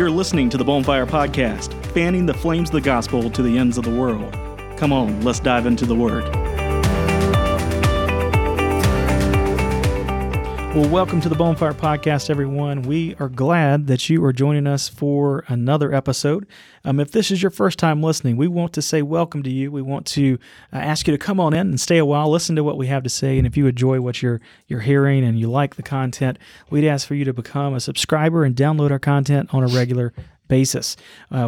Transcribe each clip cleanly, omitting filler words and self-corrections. You're listening to the Bonfire Podcast, fanning the flames of the gospel to the ends of the world. Come on, let's dive into the Word. Well, welcome to the Bonfire Podcast, everyone. We are glad that you are joining us for another episode. If this is your first time listening, we want to say welcome to you. We want to ask you to come on in and stay a while, listen to what we have to say, and if you enjoy what you're hearing and you like the content, we'd ask for you to become a subscriber and download our content on a regular basis.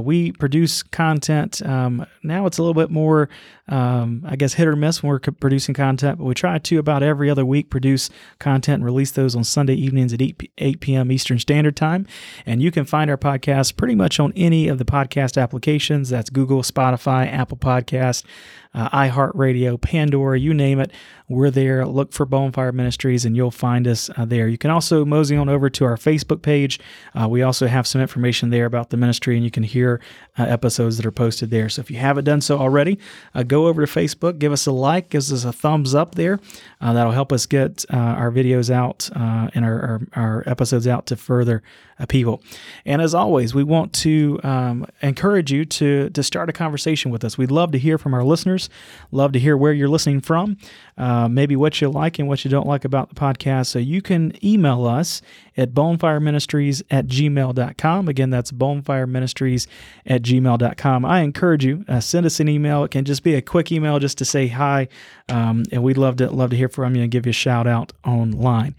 We produce content. Now it's a little bit more, hit or miss when we're producing content, but we try to about every other week produce content and release those on Sunday evenings at 8 p.m. Eastern Standard Time. And you can find our podcast pretty much on any of the podcast applications. That's Google, Spotify, Apple Podcasts, iHeartRadio, Pandora, you name it. We're there. Look for Bonfire Ministries and you'll find us there. You can also mosey on over to our Facebook page. We also have some information there about the ministry and you can hear episodes that are posted there. So if you haven't done so already, go over to Facebook, give us a like, gives us a thumbs up there. That'll help us get our videos out and our episodes out to further people. And as always, we want to encourage you to start a conversation with us. We'd love to hear from our listeners. Love to hear where you're listening from, maybe what you like and what you don't like about the podcast. So you can email us at bonfireministries@gmail.com. Again, that's bonfireministries@gmail.com. I encourage you, send us an email. It can just be a quick email just to say hi, and we'd love to hear from you and give you a shout out online.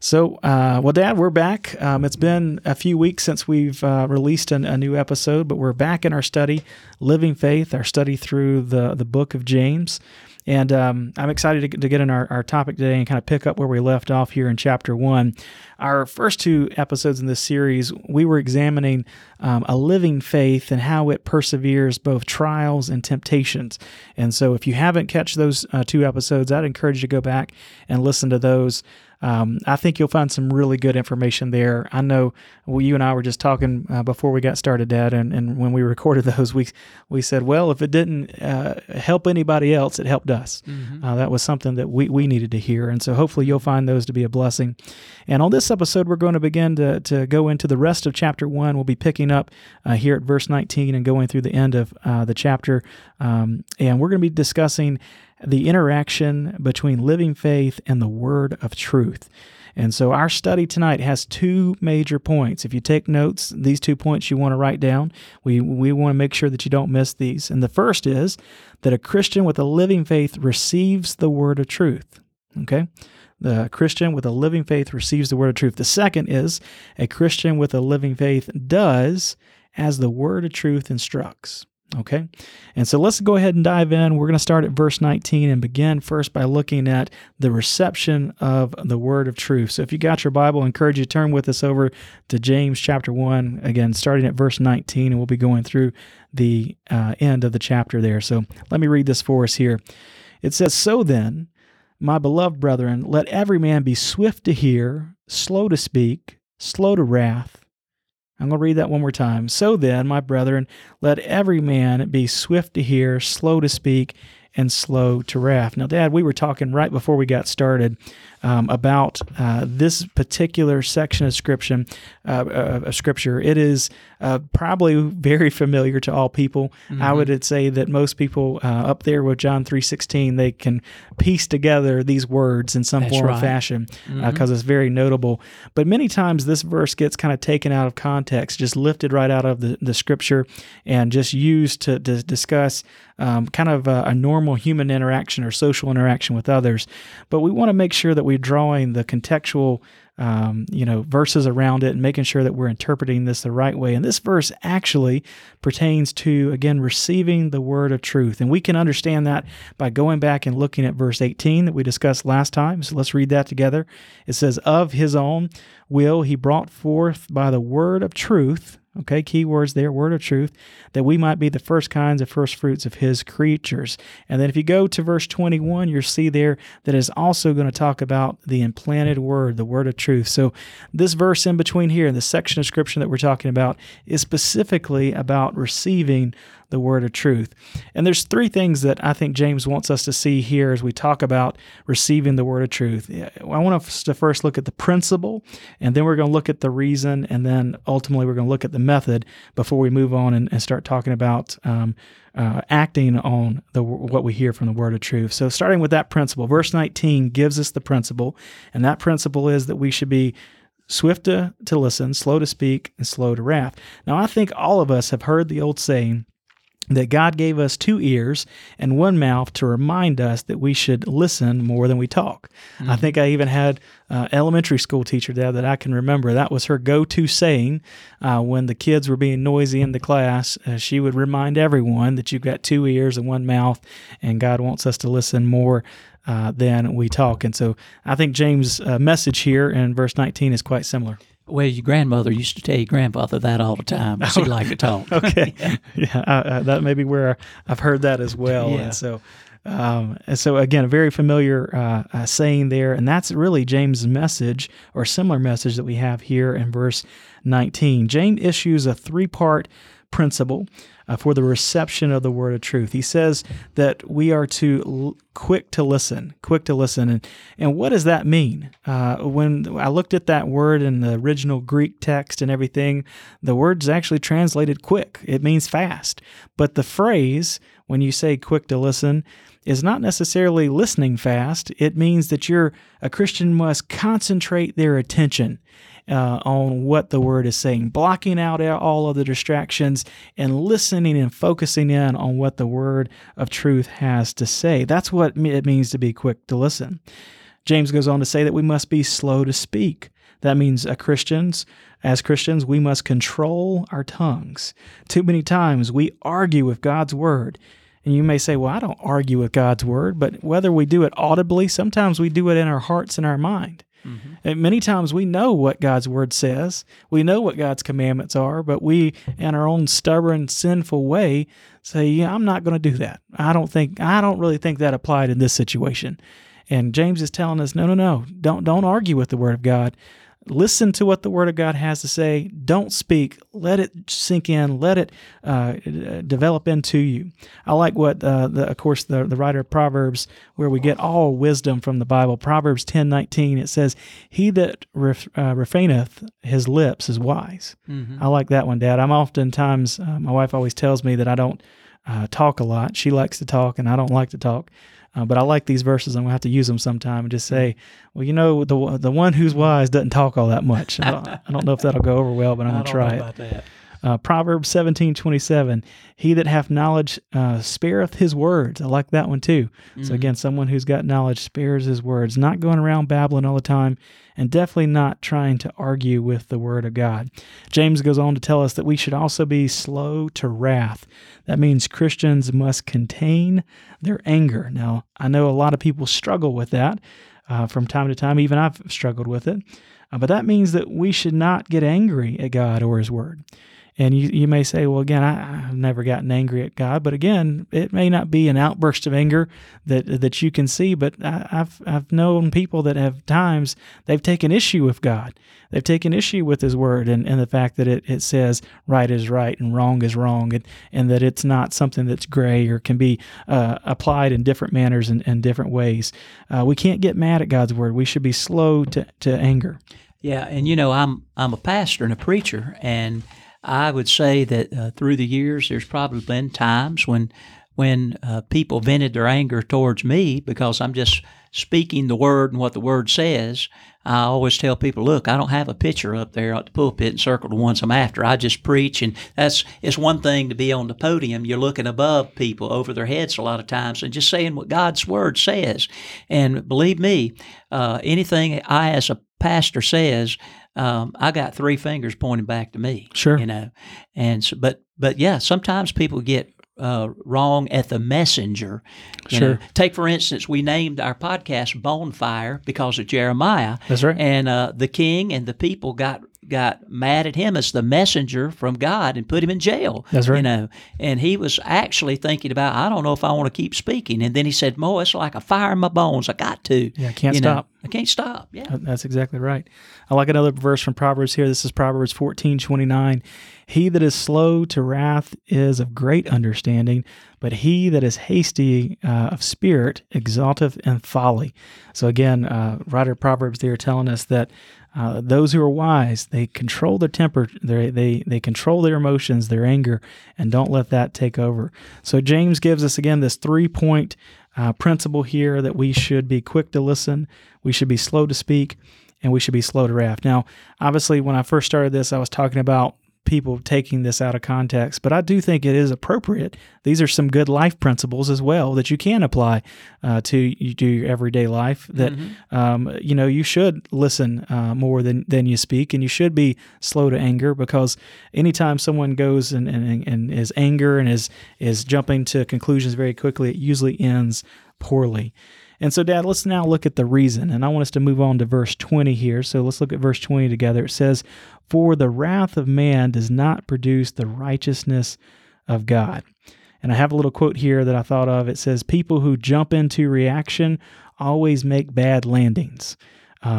So, well, Dad, we're back. It's been a few weeks since we've released a new episode, but we're back in our study, Living Faith, our study through the book of James. And I'm excited to get in our topic today and kind of pick up where we left off here in chapter 1. Our first two episodes in this series, we were examining a living faith and how it perseveres both trials and temptations. And so if you haven't catch those two episodes, I'd encourage you to go back and listen to those. I think you'll find some really good information there. I know you and I were just talking before we got started, Dad, and when we recorded those, we said, well, if it didn't help anybody else, it helped us. Mm-hmm. That was something that we needed to hear, and so hopefully you'll find those to be a blessing. And on this episode, we're going to begin to go into the rest of chapter 1. We'll be picking up here at verse 19 and going through the end of the chapter, and we're going to be discussing the interaction between living faith and the word of truth. And so our study tonight has two major points. If you take notes, these 2 points you want to write down. We want to make sure that you don't miss these. And the first is that a Christian with a living faith receives the word of truth. Okay? The Christian with a living faith receives the word of truth. The second is a Christian with a living faith does as the word of truth instructs. Okay, and so let's go ahead and dive in. We're going to start at verse 19 and begin first by looking at the reception of the word of truth. So if you got your Bible, I encourage you to turn with us over to James chapter 1, again, starting at verse 19, and we'll be going through the end of the chapter there. So let me read this for us here. It says, "So then, my beloved brethren, let every man be swift to hear, slow to speak, slow to wrath." I'm going to read that one more time. "So then, my brethren, let every man be swift to hear, slow to speak, and slow to wrath." Now, Dad, we were talking right before we got started about this particular section of Scripture. It is probably very familiar to all people. Mm-hmm. I would say that most people up there with John 3:16, they can piece together these words in some form or fashion because it's very notable. But many times this verse gets kind of taken out of context, just lifted right out of the Scripture and just used to discuss kind of a normal human interaction or social interaction with others. But we want to make sure that we're drawing the contextual verses around it and making sure that we're interpreting this the right way. And this verse actually pertains to, again, receiving the word of truth. And we can understand that by going back and looking at verse 18 that we discussed last time. So let's read that together. It says, "Of his own will he brought forth by the word of truth." Okay, key words there, word of truth, "that we might be the first kinds of first fruits of his creatures." And then if you go to verse 21, you'll see there that is also going to talk about the implanted word, the word of truth. So this verse in between here, in the section of Scripture that we're talking about, is specifically about receiving the word of truth. And there's three things that I think James wants us to see here as we talk about receiving the word of truth. I want us to first look at the principle, and then we're going to look at the reason, and then ultimately we're going to look at the method before we move on and start talking about acting on what we hear from the word of truth. So starting with that principle, verse 19 gives us the principle, and that principle is that we should be swift to listen, slow to speak, and slow to wrath. Now, I think all of us have heard the old saying that God gave us two ears and one mouth to remind us that we should listen more than we talk. Mm-hmm. I think I even had an elementary school teacher there that I can remember. That was her go-to saying when the kids were being noisy in the class. She would remind everyone that you've got two ears and one mouth, and God wants us to listen more than we talk. And so I think James' message here in verse 19 is quite similar. Well, your grandmother used to tell your grandfather that all the time. She liked to talk. Okay. That may be where I've heard that as well. Yeah. And so again, a very familiar saying there, and that's really James' message, or similar message that we have here in verse 19. James issues a three-part principle for the reception of the word of truth. He says that we are quick to listen. And what does that mean? When I looked at that word in the original Greek text and everything, the word's actually translated quick. It means fast. But the phrase, when you say quick to listen, is not necessarily listening fast. It means that a Christian must concentrate their attention on what the word is saying, blocking out all other distractions and listening and focusing in on what the word of truth has to say. That's what it means to be quick to listen. James goes on to say that we must be slow to speak. That means as Christians, we must control our tongues. Too many times we argue with God's word. And you may say, well, I don't argue with God's word, but whether we do it audibly, sometimes we do it in our hearts and our mind. Mm-hmm. And many times we know what God's word says, we know what God's commandments are, but we, in our own stubborn, sinful way, say, yeah, I'm not going to do that. I don't really think that applied in this situation. And James is telling us, no, don't argue with the word of God. Listen to what the word of God has to say. Don't speak. Let it sink in. Let it develop into you. I like what, the writer of Proverbs, where we get all wisdom from the Bible. Proverbs 10:19, it says, he that refraineth his lips is wise. Mm-hmm. I like that one, Dad. I'm oftentimes, my wife always tells me that I don't talk a lot. She likes to talk, and I don't like to talk. But I like these verses. I'm going to have to use them sometime and just say, well, the one who's wise doesn't talk all that much. I don't know if that'll go over well, but I'm going to try it. Proverbs 17:27, he that hath knowledge spareth his words. I like that one too. Mm-hmm. So again, someone who's got knowledge spares his words, not going around babbling all the time, and definitely not trying to argue with the word of God. James goes on to tell us that we should also be slow to wrath. That means Christians must contain their anger. Now, I know a lot of people struggle with that from time to time. Even I've struggled with it. But that means that we should not get angry at God or his word. And you may say, well, again, I've never gotten angry at God. But again, it may not be an outburst of anger that you can see. But I've known people that have times they've taken issue with God. They've taken issue with his word and the fact that it says right is right and wrong is wrong, and that it's not something that's gray or can be applied in different manners and different ways. We can't get mad at God's word. We should be slow to anger. Yeah, and I'm a pastor and a preacher, and I would say that through the years, there's probably been times when people vented their anger towards me because I'm just speaking the word and what the word says. I always tell people, look, I don't have a picture up there at the pulpit and circle the ones I'm after. I just preach, and it's one thing to be on the podium. You're looking above people, over their heads a lot of times, and just saying what God's word says. And believe me, anything I as a pastor says, I got three fingers pointing back to me. Sure, and so, but yeah, sometimes people get wrong at the messenger. Sure. Take, for instance, we named our podcast Bonfire because of Jeremiah. That's right. And the king and the people got mad at him as the messenger from God and put him in jail. That's right. And he was actually thinking about, I don't know if I want to keep speaking. And then he said, Mo, it's like a fire in my bones. I got to. Yeah, I can't stop. I can't stop. Yeah, that's exactly right. I like another verse from Proverbs here. This is Proverbs 14:29. He that is slow to wrath is of great understanding, but he that is hasty of spirit exalteth in folly. So again, writer of Proverbs there telling us that those who are wise, they control their temper, they control their emotions, their anger, and don't let that take over. So James gives us again this three-point principle here, that we should be quick to listen, we should be slow to speak, and we should be slow to wrath. Now, obviously, when I first started this, I was talking about people taking this out of context, but I do think it is appropriate. These are some good life principles as well that you can apply to your everyday life, that you should listen more than you speak, and you should be slow to anger, because anytime someone goes and is anger and is jumping to conclusions very quickly, it usually ends poorly. And so, Dad, let's now look at the reason, and I want us to move on to verse 20 here. So let's look at verse 20 together. It says, "For the wrath of man does not produce the righteousness of God." And I have a little quote here that I thought of. It says, "People who jump into reaction always make bad landings."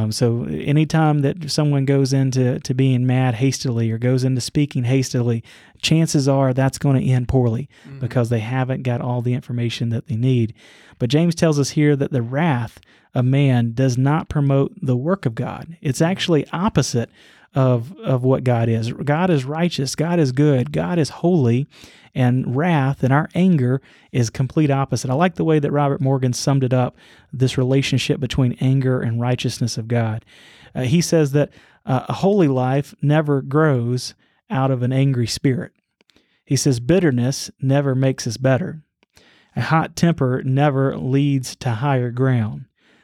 So anytime that someone goes into being mad hastily, or goes into speaking hastily, chances are that's going to end poorly, because they haven't got all the information that they need. But James tells us here that the wrath of man does not promote the work of God. It's actually opposite of what God is. God is righteous, God is good, God is holy, and wrath and our anger is complete opposite. I like the way that Robert Morgan summed it up, this relationship between anger and righteousness of God. He says that a holy life never grows out of an angry spirit. He says bitterness never makes us better. A hot temper never leads to higher ground.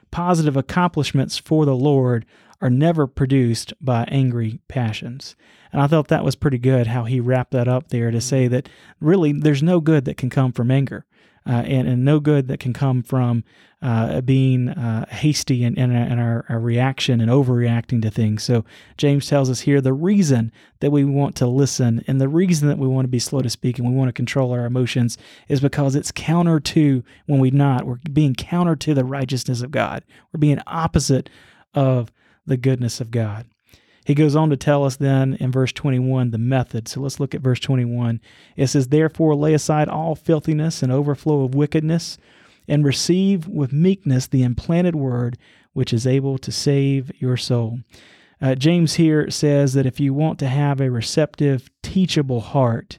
Positive accomplishments for the Lord are never produced by angry passions. And I thought that was pretty good how he wrapped that up there, to say that really there's no good that can come from anger, and no good that can come from being hasty in our reaction and overreacting to things. So James tells us here the reason that we want to listen, and the reason that we want to be slow to speak, and we want to control our emotions, is because it's counter to, when we're being counter to the righteousness of God. We're being opposite of the goodness of God. He goes on to tell us then in verse 21 the method. So let's look at verse 21. It says, "Therefore lay aside all filthiness and overflow of wickedness, and receive with meekness the implanted word, which is able to save your soul." James here says that if you want to have a receptive, teachable heart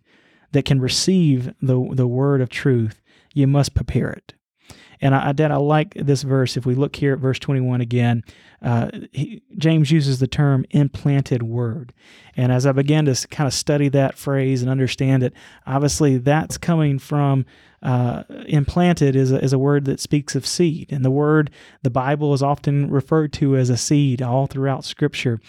that can receive the word of truth, you must prepare it. And I like this verse. If we look here at verse 21 again, James uses the term implanted word. And as I began to kind of study that phrase and understand it, obviously that's coming from implanted is a word that speaks of seed. And the Bible is often referred to as a seed all throughout Scripture.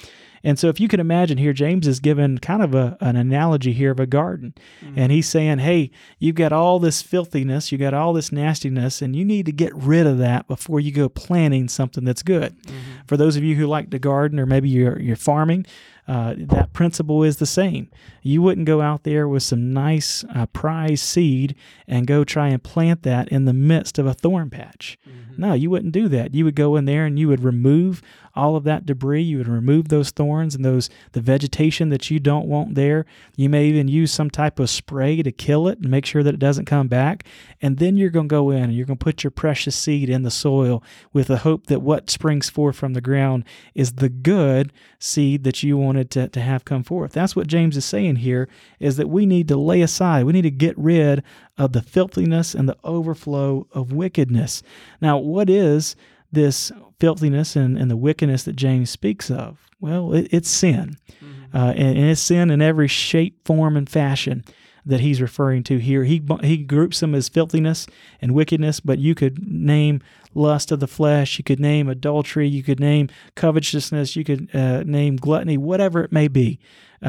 And so if you can imagine here, James is given kind of an analogy here of a garden. Mm-hmm. And he's saying, hey, you've got all this filthiness, you've got all this nastiness, and you need to get rid of that before you go planting something that's good. Mm-hmm. For those of you who like to garden, or maybe you're farming, that principle is the same. You wouldn't go out there with some nice prize seed and go try and plant that in the midst of a thorn patch. Mm-hmm. No, you wouldn't do that. You would go in there and you would remove all of that debris. You would remove those thorns and the vegetation that you don't want there. You may even use some type of spray to kill it and make sure that it doesn't come back. And then you're going to go in and you're going to put your precious seed in the soil, with the hope that what springs forth from the ground is the good seed that you want to have come forth. That's what James is saying here, is that we need to lay aside, we need to get rid of the filthiness and the overflow of wickedness. Now, what is this filthiness and the wickedness that James speaks of? Well, it's sin. Mm-hmm. And it's sin in every shape, form, and fashion that he's referring to here. He groups them as filthiness and wickedness, but you could name lust of the flesh, you could name adultery, you could name covetousness, you could name gluttony, whatever it may be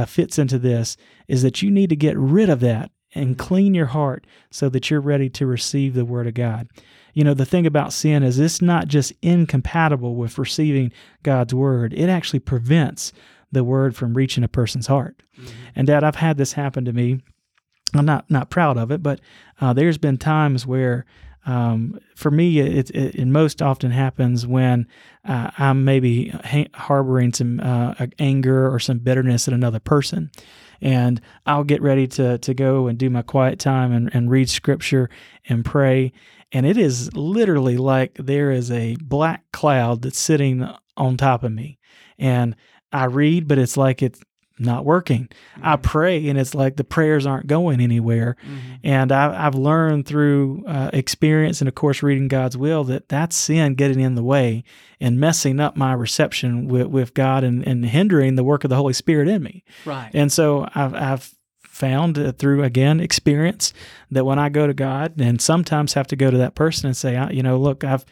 fits into this, is that you need to get rid of that and clean your heart so that you're ready to receive the Word of God. You know, the thing about sin is it's not just incompatible with receiving God's Word, it actually prevents the Word from reaching a person's heart. Mm-hmm. And Dad, I've had this happen to me. I'm not proud of it, but there's been times where For me, it most often happens when I'm maybe harboring some anger or some bitterness at another person. And I'll get ready to go and do my quiet time and read scripture and pray. And it is literally like there is a black cloud that's sitting on top of me. And I read, but it's like it's not working. Mm-hmm. I pray, and it's like the prayers aren't going anywhere. Mm-hmm. And I've learned through experience and, of course, reading God's will that that's sin getting in the way and messing up my reception with God and hindering the work of the Holy Spirit in me. Right. And so I've found through, again, experience that when I go to God and sometimes have to go to that person and say, look, I've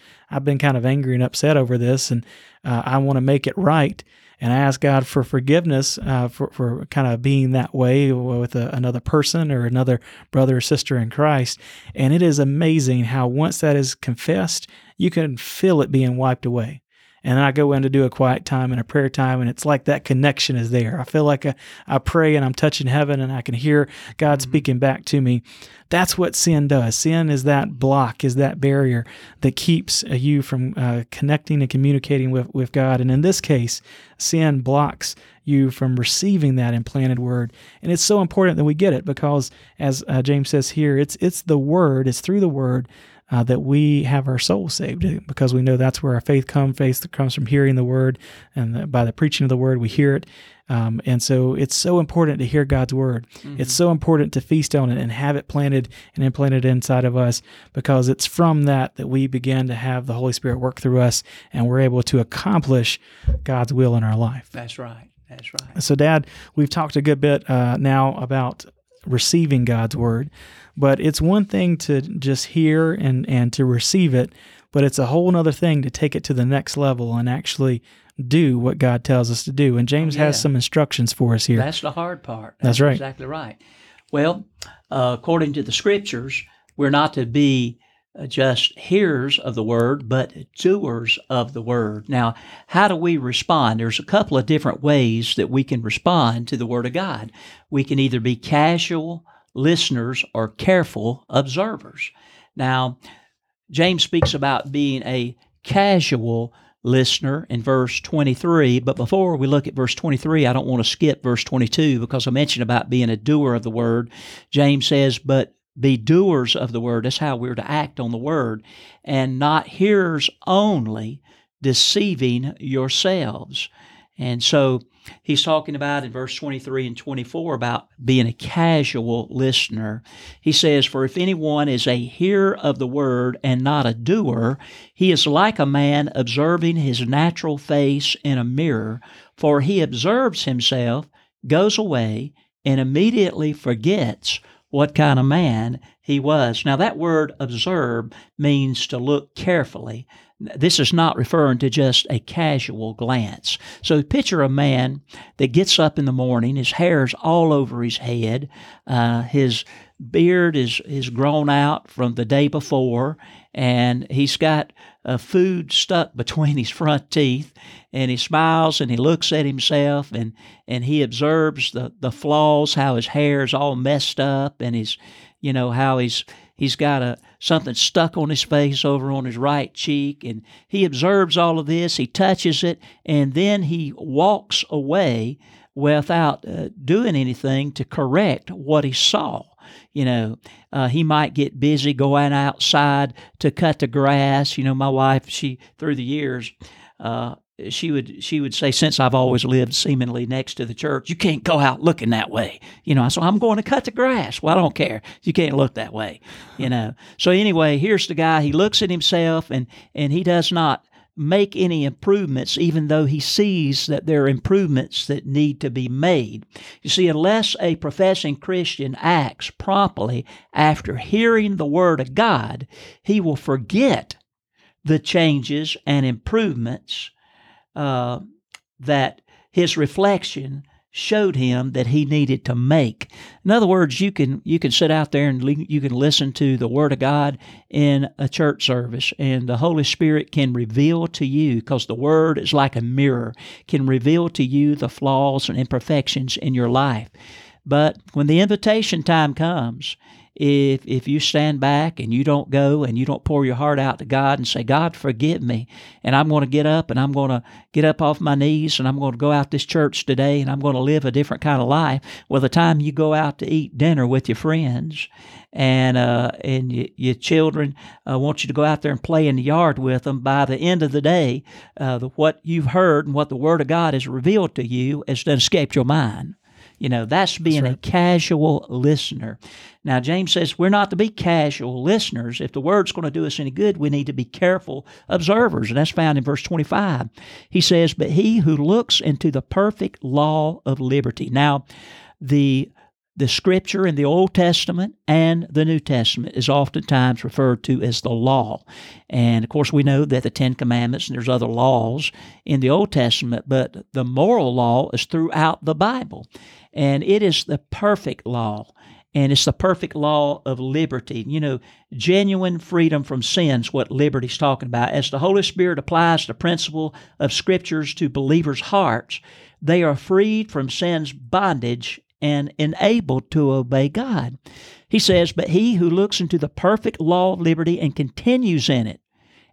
been kind of angry and upset over this, and I want to make it right. And I ask God for forgiveness for kind of being that way with another person or another brother or sister in Christ. And it is amazing how once that is confessed, you can feel it being wiped away. And I go in to do a quiet time and a prayer time, and it's like that connection is there. I feel like I pray and I'm touching heaven, and I can hear God mm-hmm. speaking back to me. That's what sin does. Sin is that block, is that barrier that keeps you from connecting and communicating with God. And in this case, sin blocks you from receiving that implanted word. And it's so important that we get it because, as James says here, it's the word, it's through the word that we have our soul saved, because we know that's where our faith comes from hearing the word, and by the preaching of the word, we hear it. And so it's so important to hear God's word. Mm-hmm. It's so important to feast on it and have it planted and implanted inside of us, because it's from that we begin to have the Holy Spirit work through us, and we're able to accomplish God's will in our life. That's right. That's right. So, Dad, we've talked a good bit now about receiving God's word, but it's one thing to just hear and to receive it, but it's a whole other thing to take it to the next level and actually do what God tells us to do. And James has some instructions for us here. That's the hard part. That's right. Exactly right. Well, according to the scriptures, we're not to be just hearers of the word, but doers of the word. Now, how do we respond? There's a couple of different ways that we can respond to the word of God. We can either be casual listeners or careful observers. Now, James speaks about being a casual listener in verse 23, but before we look at verse 23, I don't want to skip verse 22 because I mentioned about being a doer of the word. James says, but be doers of the word. That's how we're to act on the word, and not hearers only, deceiving yourselves. And so he's talking about in verse 23 and 24 about being a casual listener. He says, for if anyone is a hearer of the word and not a doer, he is like a man observing his natural face in a mirror, for he observes himself, goes away, and immediately forgets what kind of man he was. Now, that word observe means to look carefully. This is not referring to just a casual glance. So picture a man that gets up in the morning, his hair's all over his head, his beard is grown out from the day before, and he's got food stuck between his front teeth, and he smiles and he looks at himself and he observes the flaws, how his hair is all messed up, and he's got something stuck on his face over on his right cheek, and he observes all of this, he touches it, and then he walks away without doing anything to correct what he saw. He might get busy going outside to cut the grass. My wife, she, through the years, she would say, since I've always lived seemingly next to the church, you can't go out looking that way. So I'm going to cut the grass. Well, I don't care. You can't look that way. So anyway, here's the guy. He looks at himself and he does not make any improvements, even though he sees that there are improvements that need to be made. You see, unless a professing Christian acts promptly after hearing the Word of God, he will forget the changes and improvements that his reflection showed him that he needed to make. In other words, you can sit out there and you can listen to the Word of God in a church service, and the Holy Spirit can reveal to you, because the Word is like a mirror, can reveal to you the flaws and imperfections in your life. But when the invitation time comes if you stand back and you don't go and you don't pour your heart out to God and say, God, forgive me, and I'm going to get up and I'm going to get up off my knees and I'm going to go out this church today and I'm going to live a different kind of life. Well, the time you go out to eat dinner with your friends and your children want you to go out there and play in the yard with them, by the end of the day, what you've heard and what the Word of God has revealed to you has then escaped your mind. You know, that's being a casual listener. Now, James says we're not to be casual listeners. If the Word's going to do us any good, we need to be careful observers, and that's found in verse 25. He says, but he who looks into the perfect law of liberty. Now, the Scripture in the Old Testament and the New Testament is oftentimes referred to as the law. And, of course, we know that the Ten Commandments and there's other laws in the Old Testament, but the moral law is throughout the Bible. And it is the perfect law. And it's the perfect law of liberty. You know, genuine freedom from sin is what liberty's talking about. As the Holy Spirit applies the principle of Scriptures to believers' hearts, they are freed from sin's bondage and enabled to obey God. He says, but he who looks into the perfect law of liberty and continues in it,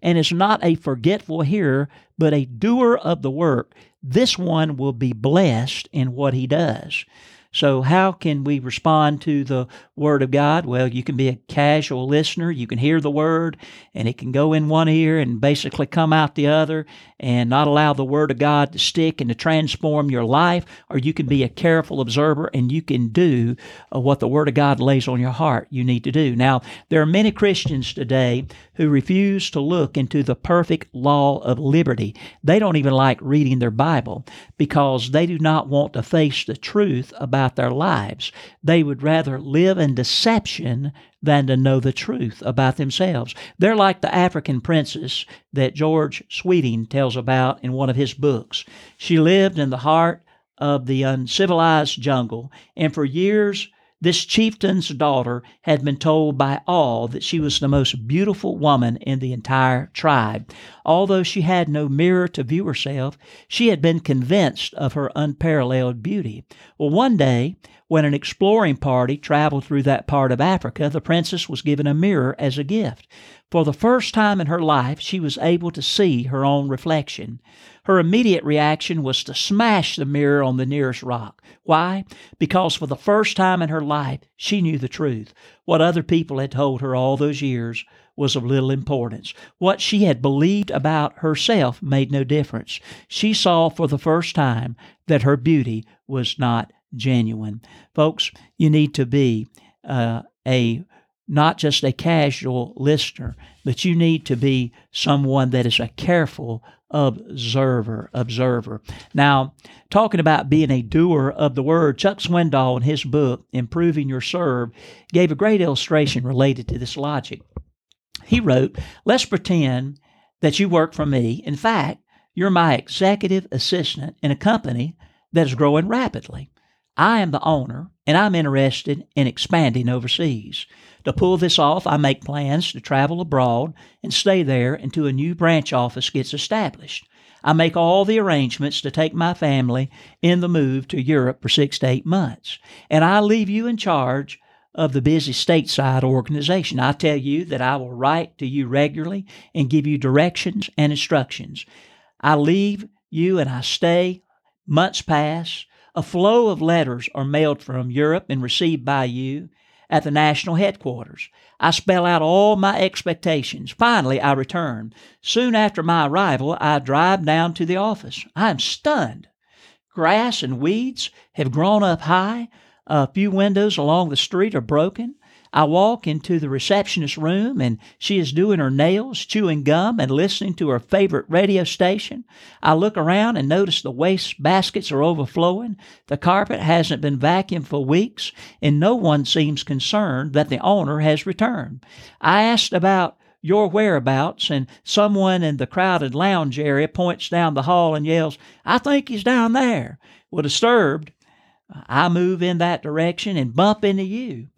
and is not a forgetful hearer, but a doer of the work, this one will be blessed in what he does. So how can we respond to the Word of God? Well, you can be a casual listener. You can hear the Word, and it can go in one ear and basically come out the other and not allow the Word of God to stick and to transform your life. Or you can be a careful observer, and you can do what the Word of God lays on your heart you need to do. Now, there are many Christians today who refuse to look into the perfect law of liberty. They don't even like reading their Bible because they do not want to face the truth about their lives. They would rather live in deception than to know the truth about themselves. They're like the African princess that George Sweeting tells about in one of his books. She lived in the heart of the uncivilized jungle, and for years this chieftain's daughter had been told by all that she was the most beautiful woman in the entire tribe. Although she had no mirror to view herself, she had been convinced of her unparalleled beauty. Well, one day, when an exploring party traveled through that part of Africa, the princess was given a mirror as a gift. For the first time in her life, she was able to see her own reflection. Her immediate reaction was to smash the mirror on the nearest rock. Why? Because for the first time in her life, she knew the truth. What other people had told her all those years was of little importance. What she had believed about herself made no difference. She saw for the first time that her beauty was not genuine. Folks, you need to be not just a casual listener, but you need to be someone that is a careful observer. Now, talking about being a doer of the Word, Chuck Swindoll in his book, Improving Your Serve, gave a great illustration related to this logic. He wrote, let's pretend that you work for me. In fact, you're my executive assistant in a company that is growing rapidly. I am the owner, and I'm interested in expanding overseas. To pull this off, I make plans to travel abroad and stay there until a new branch office gets established. I make all the arrangements to take my family in the move to Europe for 6 to 8 months, and I leave you in charge of the busy stateside organization. I tell you that I will write to you regularly and give you directions and instructions. I leave you and I stay. Months pass. A flow of letters are mailed from Europe and received by you at the national headquarters. I spell out all my expectations. Finally, I return. Soon after my arrival, I drive down to the office. I am stunned. Grass and weeds have grown up high. A few windows along the street are broken. I walk into the receptionist's room, and she is doing her nails, chewing gum, and listening to her favorite radio station. I look around and notice the waste baskets are overflowing. The carpet hasn't been vacuumed for weeks, and no one seems concerned that the owner has returned. I asked about your whereabouts, and someone in the crowded lounge area points down the hall and yells, I think he's down there. Well, disturbed, I move in that direction and bump into you.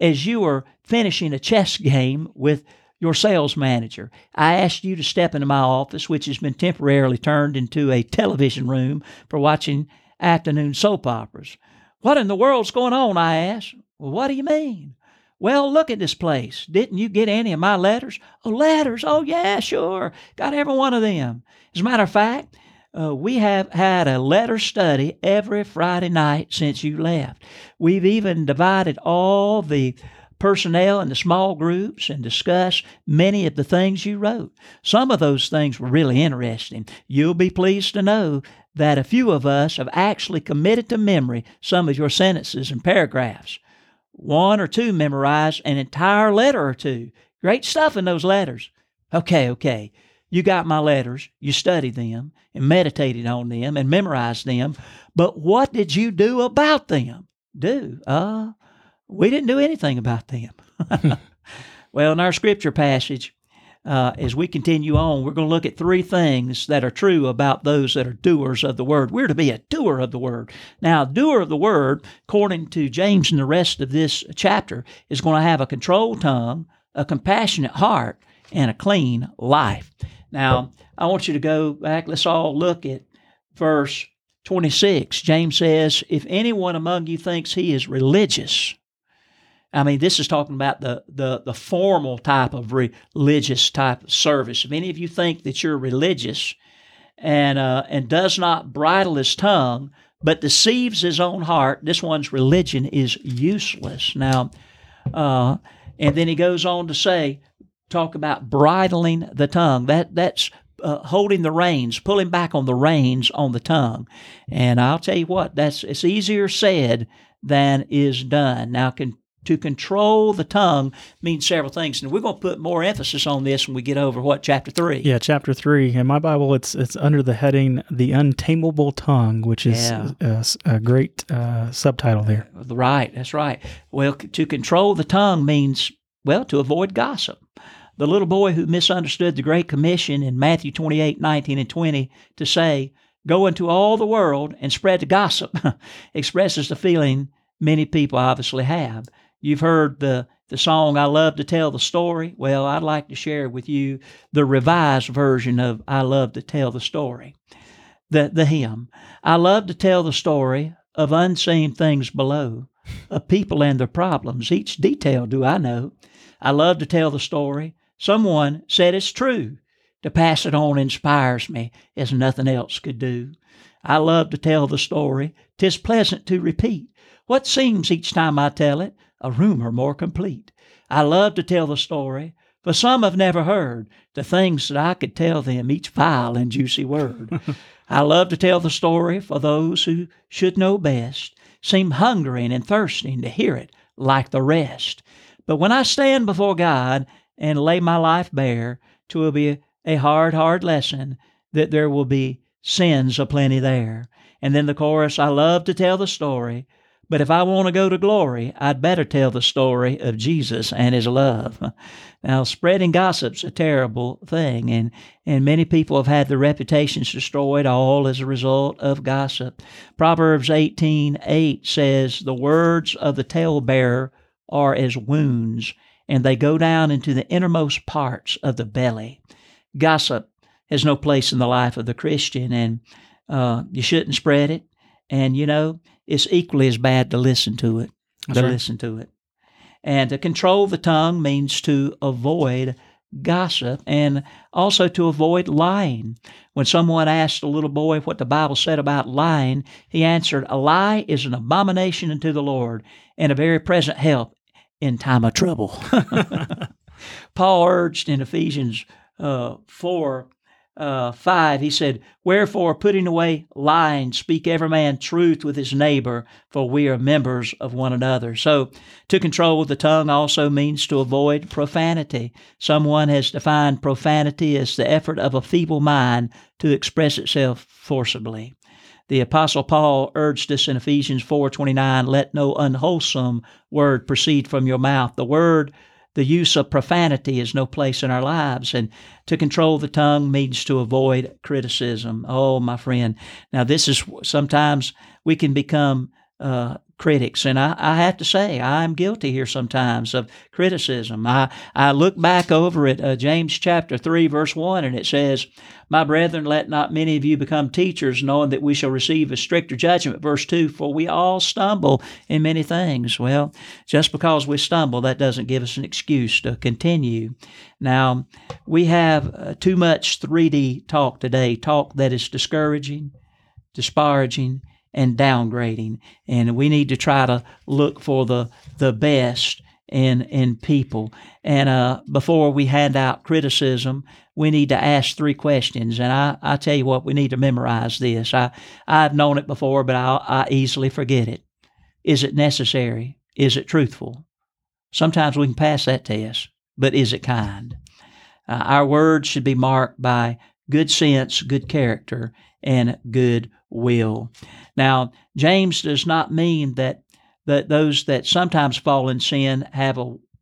As you are finishing a chess game with your sales manager, I asked you to step into my office, which has been temporarily turned into a television room for watching afternoon soap operas. What in the world's going on? I asked. Well, what do you mean? Well, look at this place. Didn't you get any of my letters? Oh, letters. Oh, yeah, sure. Got every one of them. As a matter of fact, we have had a letter study every Friday night since you left. We've even divided all the personnel into small groups and discussed many of the things you wrote. Some of those things were really interesting. You'll be pleased to know that a few of us have actually committed to memory some of your sentences and paragraphs. One or two memorized an entire letter or two. Great stuff in those letters. Okay. You got my letters. You studied them and meditated on them and memorized them. But what did you do about them? We didn't do anything about them. Well, in our scripture passage, as we continue on, we're going to look at three things that are true about those that are doers of the Word. We're to be a doer of the Word. Now, a doer of the Word, according to James and the rest of this chapter, is going to have a controlled tongue, a compassionate heart, and a clean life. Now, I want you to go back. Let's all look at verse 26. James says, if anyone among you thinks he is religious, I mean, this is talking about the formal type of religious type of service. If any of you think that you're religious and does not bridle his tongue, but deceives his own heart, this one's religion is useless. Now, and then he goes on to say, talk about bridling the tongue. That's holding the reins, pulling back on the reins on the tongue. And I'll tell you what, it's easier said than is done. Now, to control the tongue means several things, and we're going to put more emphasis on this when we get over chapter 3. Yeah, chapter 3. In my Bible, it's under the heading "The Untamable Tongue," which is a great subtitle there. Right, that's right. Well, to control the tongue means to avoid gossip. The little boy who misunderstood the Great Commission in Matthew 28:19-20 to say, "Go into all the world and spread the gossip," expresses the feeling many people obviously have. You've heard the song, "I Love to Tell the Story." Well, I'd like to share with you the revised version of "I Love to Tell the Story," the hymn. I love to tell the story of unseen things below, of people and their problems. Each detail do I know. I love to tell the story. Someone said it's true. To pass it on inspires me as nothing else could do. I love to tell the story. 'Tis pleasant to repeat. What seems each time I tell it, a rumor more complete. I love to tell the story, for some have never heard the things that I could tell them, each vile and juicy word. I love to tell the story, for those who should know best seem hungering and thirsting to hear it like the rest. But when I stand before God and lay my life bare, 'twill be a hard, hard lesson that there will be sins aplenty there. And then the chorus, I love to tell the story, but if I want to go to glory, I'd better tell the story of Jesus and his love. Now, spreading gossip's a terrible thing, and many people have had their reputations destroyed all as a result of gossip. Proverbs 18:8 says, the words of the talebearer are as wounds, and they go down into the innermost parts of the belly. Gossip has no place in the life of the Christian, and you shouldn't spread it. And, it's equally as bad to listen to it. And to control the tongue means to avoid gossip and also to avoid lying. When someone asked the little boy what the Bible said about lying, he answered, a lie is an abomination unto the Lord and a very present help in time of trouble. Paul urged in Ephesians 4:5, he said, wherefore, putting away lying, speak every man truth with his neighbor, for we are members of one another. So to control the tongue also means to avoid profanity. Someone has defined profanity as the effort of a feeble mind to express itself forcibly. The Apostle Paul urged us in Ephesians 4:29, let no unwholesome word proceed from your mouth. The use of profanity is no place in our lives, and to control the tongue means to avoid criticism. Oh, my friend. Now, this is sometimes we can become critics, and I have to say I'm guilty here sometimes of criticism. I look back over at James chapter 3, verse 1, and it says, "My brethren, let not many of you become teachers, knowing that we shall receive a stricter judgment." Verse 2, "For we all stumble in many things." Well, just because we stumble, that doesn't give us an excuse to continue. Now, we have too much 3D talk today, talk that is discouraging, disparaging, and downgrading. And we need to try to look for the best in people. And before we hand out criticism, we need to ask three questions. And I tell you what, we need to memorize this. I've known it before, but I easily forget it. Is it necessary? Is it truthful? Sometimes we can pass that test, but is it kind? Our words should be marked by good sense, good character, and good will. Now, James does not mean that those that sometimes fall in sin have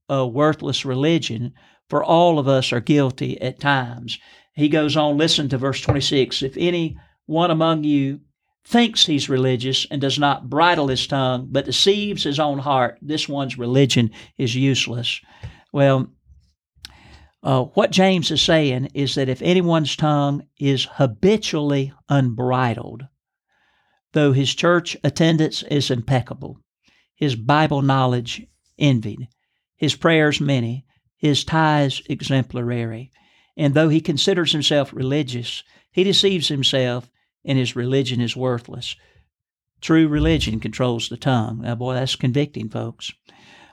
a worthless religion, for all of us are guilty at times. He goes on, listen to verse 26. "If any one among you thinks he's religious and does not bridle his tongue, but deceives his own heart, this one's religion is useless." Well, what James is saying is that if anyone's tongue is habitually unbridled, though his church attendance is impeccable, his Bible knowledge envied, his prayers many, his tithes exemplary, and though he considers himself religious, he deceives himself and his religion is worthless. True religion controls the tongue. Now, boy, that's convicting, folks.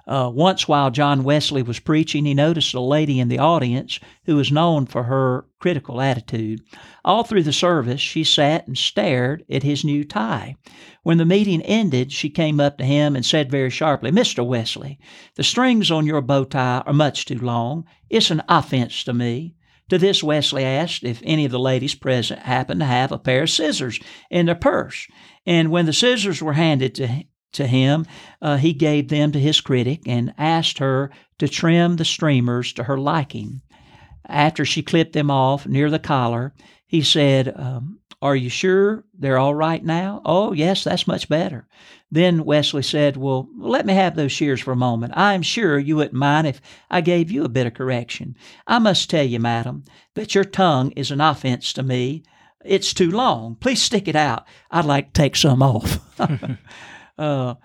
Once while John Wesley was preaching, he noticed a lady in the audience who was known for her critical attitude. All through the service, she sat and stared at his new tie. When the meeting ended, she came up to him and said very sharply, "Mr. Wesley, the strings on your bow tie are much too long. It's an offense to me." To this, Wesley asked if any of the ladies present happened to have a pair of scissors in their purse. And when the scissors were handed to him, he gave them to his critic and asked her to trim the streamers to her liking. After she clipped them off near the collar, he said, "Are you sure they're all right now?" "Oh, yes, that's much better." Then Wesley said, "Well, let me have those shears for a moment. I am sure you wouldn't mind if I gave you a bit of correction. I must tell you, madam, that your tongue is an offense to me. It's too long. Please stick it out. I'd like to take some off." On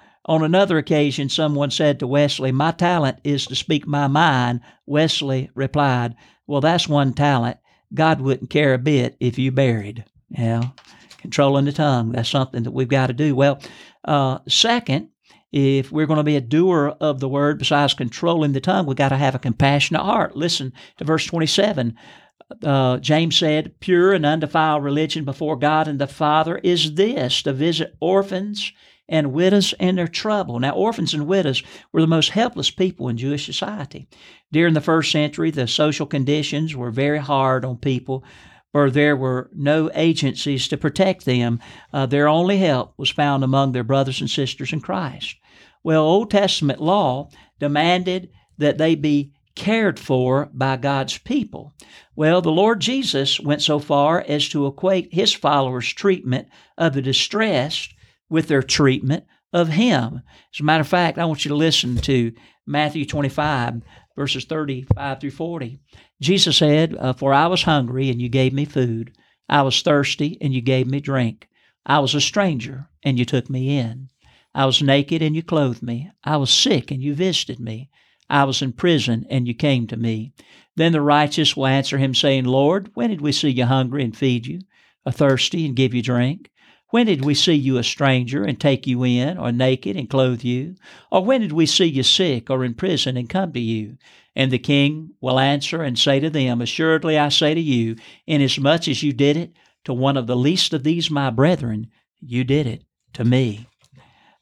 another occasion, someone said to Wesley, "My talent is to speak my mind." Wesley replied, "Well, that's one talent. God wouldn't care a bit if you buried." Yeah, controlling the tongue, that's something that we've got to do. Well, second, if we're going to be a doer of the word, besides controlling the tongue, we've got to have a compassionate heart. Listen to verse 27. James said, "Pure and undefiled religion before God and the Father is this, to visit orphans and widows in their trouble." Now, orphans and widows were the most helpless people in Jewish society. During the first century, the social conditions were very hard on people, for there were no agencies to protect them. Their only help was found among their brothers and sisters in Christ. Well, Old Testament law demanded that they be cared for by God's people. Well, the Lord Jesus went so far as to equate his followers' treatment of the distressed with their treatment of him. As a matter of fact, I want you to listen to Matthew 25, verses 35 through 40. Jesus said, "For I was hungry, and you gave me food. I was thirsty, and you gave me drink. I was a stranger, and you took me in. I was naked, and you clothed me. I was sick, and you visited me. I was in prison, and you came to me." Then the righteous will answer him, saying, "Lord, when did we see you hungry and feed you, or thirsty and give you drink? When did we see you a stranger and take you in, or naked and clothe you? Or when did we see you sick or in prison and come to you?" And the king will answer and say to them, "Assuredly I say to you, inasmuch as you did it to one of the least of these my brethren, you did it to me."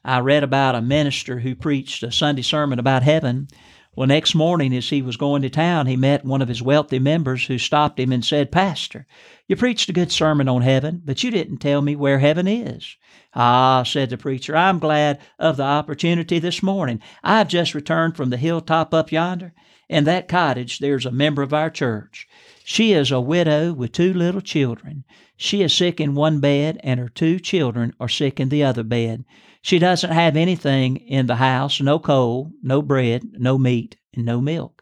I read about a minister who preached a Sunday sermon about heaven. Well, next morning as he was going to town, he met one of his wealthy members who stopped him and said, "Pastor, you preached a good sermon on heaven, but you didn't tell me where heaven is." "Ah," said the preacher, "I'm glad of the opportunity this morning. I've just returned from the hilltop up yonder. In that cottage, there's a member of our church. She is a widow with two little children. She is sick in one bed, and her two children are sick in the other bed. She doesn't have anything in the house, no coal, no bread, no meat, and no milk.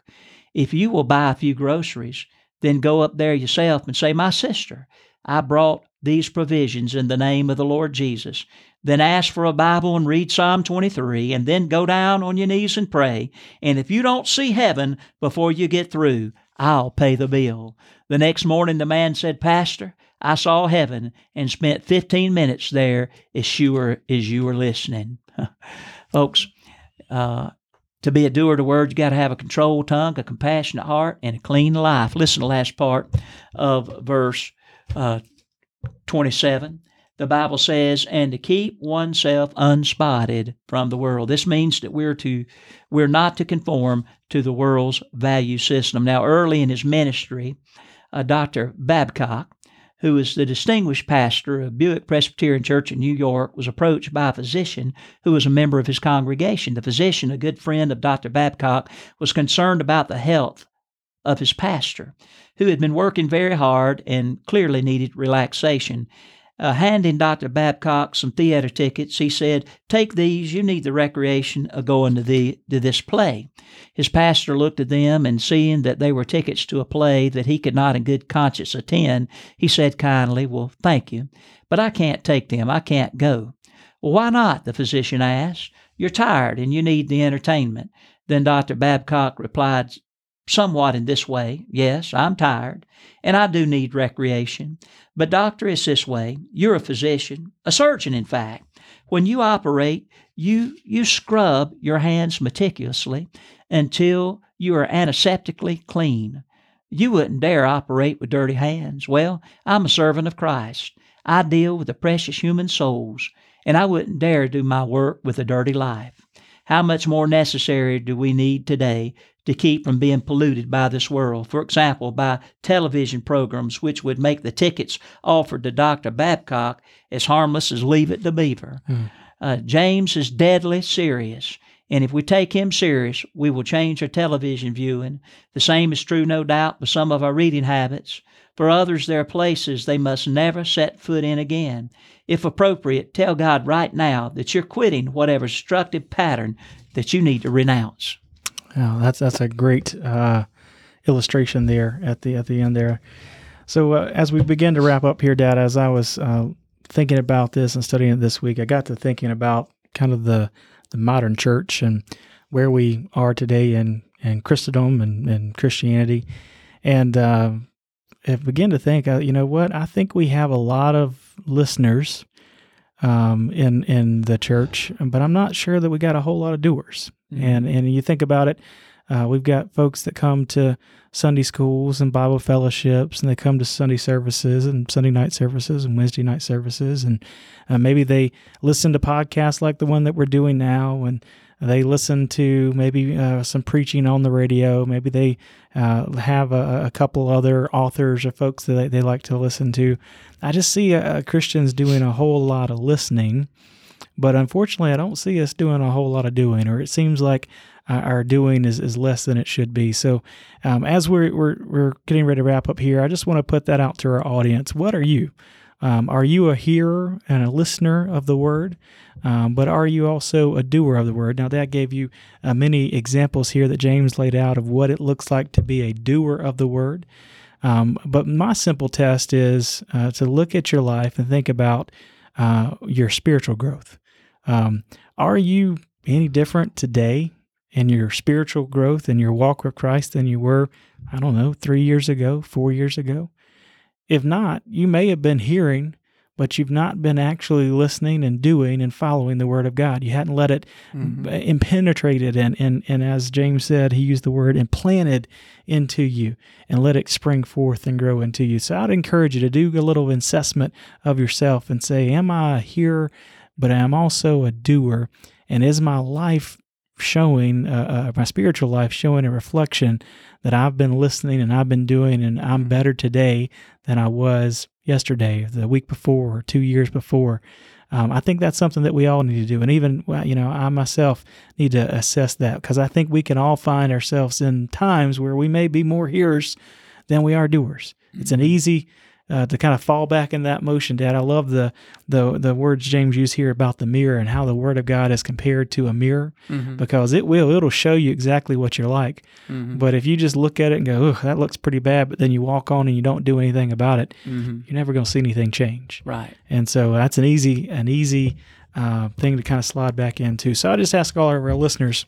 If you will buy a few groceries, then go up there yourself and say, "My sister, I brought these provisions in the name of the Lord Jesus." Then ask for a Bible and read Psalm 23, and then go down on your knees and pray. And if you don't see heaven before you get through, I'll pay the bill. The next morning, the man said, "Pastor, I saw heaven and spent 15 minutes there as sure as you were listening." Folks, to be a doer of the word, you got to have a controlled tongue, a compassionate heart, and a clean life. Listen to the last part of verse 27. The Bible says, "And to keep oneself unspotted from the world." This means that we're not to conform to the world's value system. Now, early in his ministry, Dr. Babcock, who is the distinguished pastor of Buick Presbyterian Church in New York, was approached by a physician who was a member of his congregation. The physician, a good friend of Dr. Babcock, was concerned about the health of his pastor, who had been working very hard and clearly needed relaxation. Handing Dr. Babcock some theater tickets, he said, "Take these. You need the recreation of going to this play." His pastor looked at them, and seeing that they were tickets to a play that he could not in good conscience attend, he said kindly, "Well, thank you, but I can't take them. I can't go." "Well, why not?" the physician asked. "You're tired, and you need the entertainment." Then Dr. Babcock replied somewhat in this way, "Yes, I'm tired, and I do need recreation. But doctor, it's this way. You're a physician, a surgeon, in fact. When you operate, you scrub your hands meticulously until you are antiseptically clean. You wouldn't dare operate with dirty hands. Well, I'm a servant of Christ. I deal with the precious human souls, and I wouldn't dare do my work with a dirty life. How much more necessary do we need today to keep from being polluted by this world? For example, by television programs, which would make the tickets offered to Dr. Babcock as harmless as Leave It to Beaver." James is deadly serious, and if we take him serious, we will change our television viewing. The same is true, no doubt, with some of our reading habits. For others, there are places they must never set foot in again. If appropriate, tell God right now that you're quitting whatever destructive pattern that you need to renounce. Oh, that's a great illustration there at the end there. So as we begin to wrap up here, Dad, as I was thinking about this and studying it this week, I got to thinking about kind of the modern church and where we are today in Christendom and Christianity. And I began to think, you know what, I think we have a lot of listeners in the church, but I'm not sure that we got a whole lot of doers. Mm-hmm. And you think about it, we've got folks that come to Sunday schools and Bible fellowships, and they come to Sunday services and Sunday night services and Wednesday night services, and maybe they listen to podcasts like the one that we're doing now, and they listen to maybe some preaching on the radio. Maybe they have a couple other authors or folks that they like to listen to. I just see Christians doing a whole lot of listening, but unfortunately, I don't see us doing a whole lot of doing, or it seems like our doing is less than it should be. So as we're getting ready to wrap up here, I just want to put that out to our audience. What are you? Are you a hearer and a listener of the Word? But are you also a doer of the Word? Now, Dad gave you many examples here that James laid out of what it looks like to be a doer of the Word. But my simple test is to look at your life and think about your spiritual growth. Are you any different today in your spiritual growth and your walk with Christ than you were, 3 years ago, 4 years ago? If not, you may have been hearing, but you've not been actually listening and doing and following the Word of God. You hadn't let it impenetrate it, and as James said, he used the word implanted into you and let it spring forth and grow into you. So I'd encourage you to do a little assessment of yourself and say, am I a hearer, but am I also a doer? And is my life showing, my spiritual life showing a reflection that I've been listening and I've been doing, and I'm better today than I was yesterday, the week before, or 2 years before? I think that's something that we all need to do. And even, I myself need to assess that, because I think we can all find ourselves in times where we may be more hearers than we are doers. It's an easy to kind of fall back in that motion, Dad. I love the words James used here about the mirror and how the Word of God is compared to a mirror, mm-hmm. because it'll show you exactly what you're like. Mm-hmm. But if you just look at it and go, "Oh, that looks pretty bad," but then you walk on and you don't do anything about it, mm-hmm. you're never going to see anything change. Right. And so that's an easy thing to kind of slide back into. So I just ask all of our listeners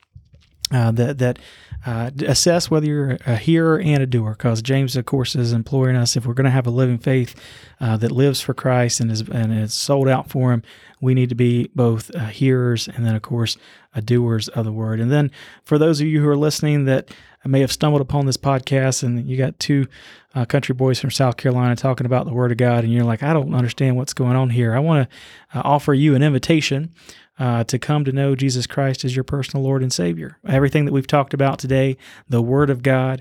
that assess whether you're a hearer and a doer, because James, of course, is imploring us, if we're going to have a living faith that lives for Christ and is sold out for Him, we need to be both hearers and then, of course, doers of the Word. And then for those of you who are listening that may have stumbled upon this podcast and you got two country boys from South Carolina talking about the Word of God and you're like, I don't understand what's going on here, I want to offer you an invitation to come to know Jesus Christ as your personal Lord and Savior. Everything that we've talked about today, the Word of God,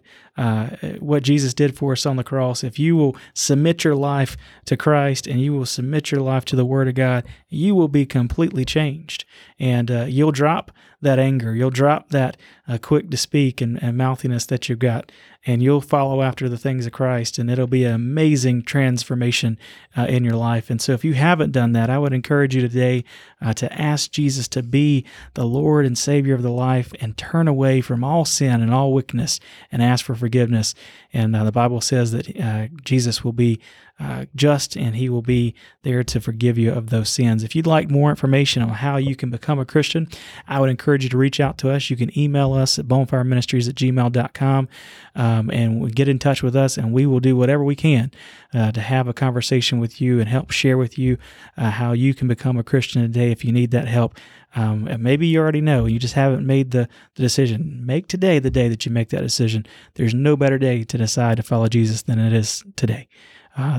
what Jesus did for us on the cross, if you will submit your life to Christ and you will submit your life to the Word of God, you will be completely changed. And you'll drop that anger, you'll drop that quick to speak and mouthiness that you've got, and you'll follow after the things of Christ, and it'll be an amazing transformation in your life. And so if you haven't done that, I would encourage you today to ask Jesus to be the Lord and Savior of the life and turn away from all sin and all wickedness and ask for forgiveness. And the Bible says that Jesus will be just, and He will be there to forgive you of those sins. If you'd like more information on how you can become a Christian, I would encourage you to reach out to us. You can email us at bonfireministries@gmail.com, and get in touch with us, and we will do whatever we can to have a conversation with you and help share with you how you can become a Christian today if you need that help. And maybe you already know, you just haven't made the decision. Make today the day that you make that decision. There's no better day to decide to follow Jesus than it is today.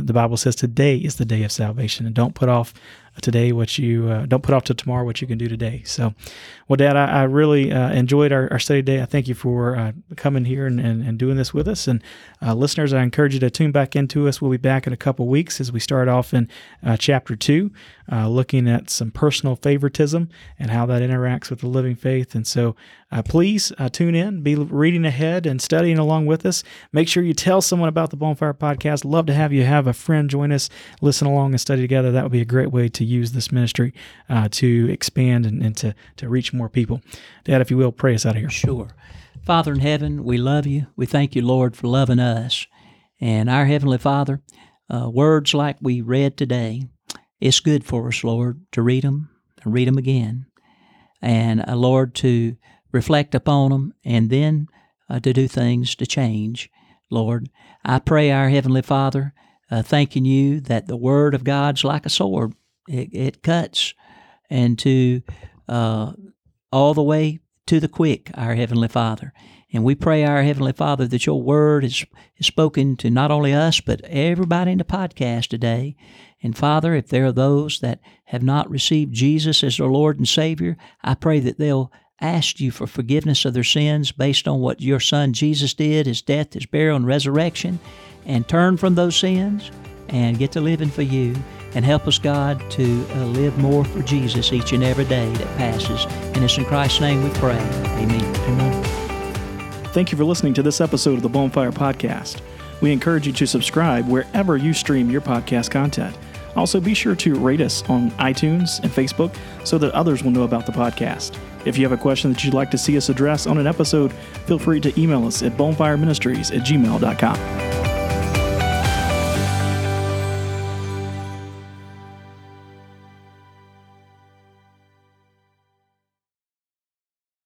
The Bible says today is the day of salvation, and don't put off today what you don't put off till tomorrow what you can do today. So, well, Dad, I really enjoyed our study today. I thank you for coming here and doing this with us. And listeners, I encourage you to tune back into us. We'll be back in a couple weeks as we start off in chapter 2, looking at some personal favoritism and how that interacts with the living faith. And so please tune in, be reading ahead and studying along with us. Make sure you tell someone about the Bonfire Podcast. Love to have you have a friend join us, listen along and study together. That would be a great way to use this ministry to expand and to reach more people. Dad, if you will, pray us out of here. Sure. Father in heaven, we love you. We thank you, Lord, for loving us. And our Heavenly Father, words like we read today, it's good for us, Lord, to read them and read them again. And, Lord, to reflect upon them and then to do things to change, Lord. I pray, our Heavenly Father, thanking you that the Word of God's like a sword. It cuts and to all the way to the quick, our Heavenly Father. And we pray, our Heavenly Father, that your Word is spoken to not only us, but everybody in the podcast today. And Father, if there are those that have not received Jesus as their Lord and Savior, I pray that they'll ask you for forgiveness of their sins based on what your Son Jesus did, His death, His burial, and resurrection, and turn from those sins and get to living for you. And help us, God, to live more for Jesus each and every day that passes. And it's in Christ's name we pray. Amen. Amen. Thank you for listening to this episode of the Bonfire Podcast. We encourage you to subscribe wherever you stream your podcast content. Also, be sure to rate us on iTunes and Facebook so that others will know about the podcast. If you have a question that you'd like to see us address on an episode, feel free to email us at bonfireministries@gmail.com.